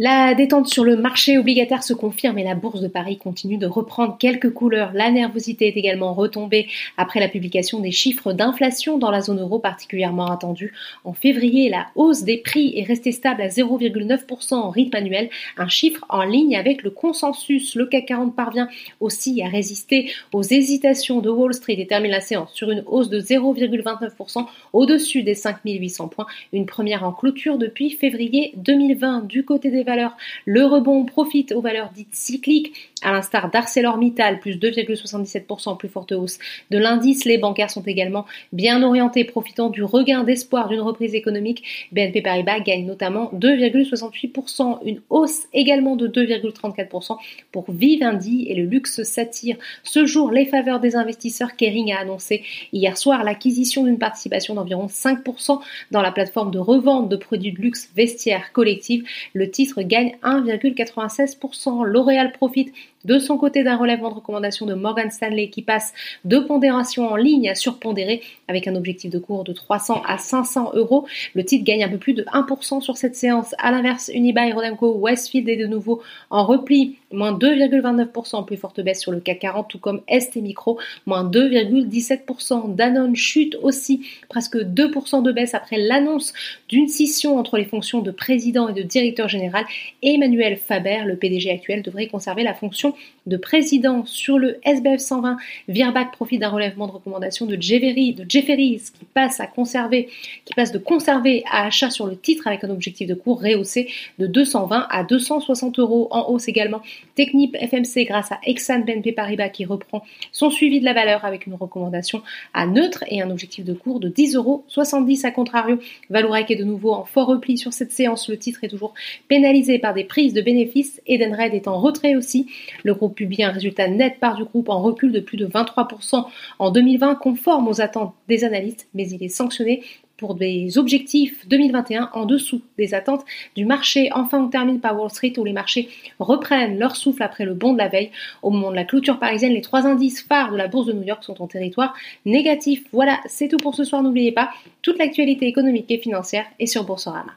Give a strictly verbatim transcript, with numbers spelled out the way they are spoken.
La détente sur le marché obligataire se confirme et la bourse de Paris continue de reprendre quelques couleurs. La nervosité est également retombée après la publication des chiffres d'inflation dans la zone euro particulièrement attendue. En février, la hausse des prix est restée stable à zéro virgule neuf pour cent en rythme annuel, un chiffre en ligne avec le consensus. Le C A C quarante parvient aussi à résister aux hésitations de Wall Street et termine la séance sur une hausse de zéro virgule vingt-neuf pour cent au-dessus des cinq mille huit cents points, une première en clôture depuis février deux mille vingt. Du côté des valeurs, le rebond profite aux valeurs dites cycliques, à l'instar d'ArcelorMittal, plus deux virgule soixante-dix-sept pour cent, plus forte hausse de l'indice. Les bancaires sont également bien orientés, profitant du regain d'espoir d'une reprise économique. B N P Paribas gagne notamment deux virgule soixante-huit pour cent, une hausse également de deux virgule trente-quatre pour cent pour Vivendi, et le luxe s'attire ce jour les faveurs des investisseurs. Kering a annoncé hier soir l'acquisition d'une participation d'environ cinq pour cent dans la plateforme de revente de produits de luxe Vestiaire Collective. Le titre gagne un virgule quatre-vingt-seize pour cent. L'Oréal profite de son côté d'un relèvement de recommandation de Morgan Stanley qui passe de pondération en ligne à surpondérée avec un objectif de cours de trois cents à cinq cents euros. Le titre gagne un peu plus de un pour cent sur cette séance. À l'inverse, Unibail-Rodamco-Westfield est de nouveau en repli, moins deux virgule vingt-neuf pour cent, plus forte baisse sur le C A C quarante, tout comme STMicro, moins deux virgule dix-sept pour cent. Danone chute aussi, presque deux pour cent de baisse après l'annonce d'une scission entre les fonctions de président et de directeur général. Emmanuel Faber, le P D G actuel, devrait conserver la fonction de président. Sur le S B F cent vingt, Virbac profite d'un relèvement de recommandation de Jefferies, de Jefferies qui passe à conserver, qui passe de conserver à achat sur le titre avec un objectif de cours rehaussé de deux cent vingt à deux cent soixante euros. En hausse également, Technip F M C grâce à Exane B N P Paribas qui reprend son suivi de la valeur avec une recommandation à neutre et un objectif de cours de dix euros soixante-dix. A contrario, Vallourec est de nouveau en fort repli sur cette séance. Le titre est toujours pénalisé par des prises de bénéfices. Edenred est en retrait aussi. Le groupe publie un résultat net par du groupe en recul de plus de vingt-trois pour cent en deux mille vingt, conforme aux attentes des analystes, mais il est sanctionné pour des objectifs deux mille vingt et un en dessous des attentes du marché. Enfin, on termine par Wall Street où les marchés reprennent leur souffle après le bond de la veille. Au moment de la clôture parisienne, les trois indices phares de la bourse de New York sont en territoire négatif. Voilà, c'est tout pour ce soir. N'oubliez pas, toute l'actualité économique et financière est sur Boursorama.